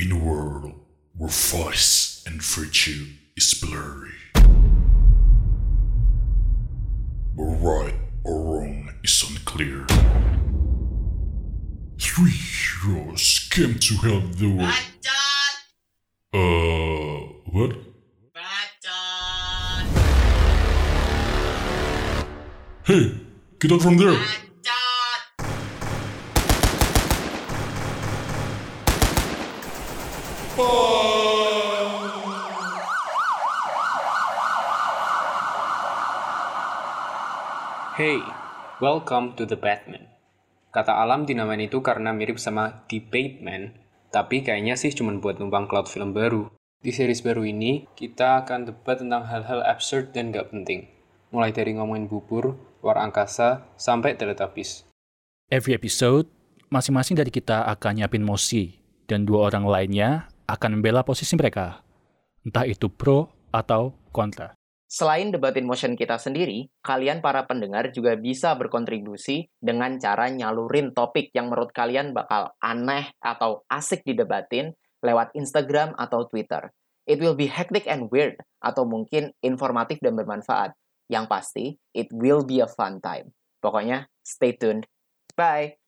in a world where vice and virtue is blurry, where right or wrong is unclear. Three heroes came to help the world. Batman! What? Batman! Hey, get out from there! Batman! Hey, welcome to The Batman. Kata alam dinamain itu karena mirip sama The Batman, tapi kayaknya sih cuma buat numpang cloud film baru. Di series baru ini, kita akan debat tentang hal-hal absurd dan gak penting. Mulai dari ngomongin bubur, war angkasa, sampai Teletubbies. Every episode, masing-masing dari kita akan nyiapin mosi, dan dua orang lainnya akan membela posisi mereka. Entah itu pro atau kontra. Selain debatin motion kita sendiri, kalian para pendengar juga bisa berkontribusi dengan cara nyalurin topik yang menurut kalian bakal aneh atau asik didebatin lewat Instagram atau Twitter. It will be hectic and weird, atau mungkin informatif dan bermanfaat. Yang pasti, it will be a fun time. Pokoknya, stay tuned. Bye!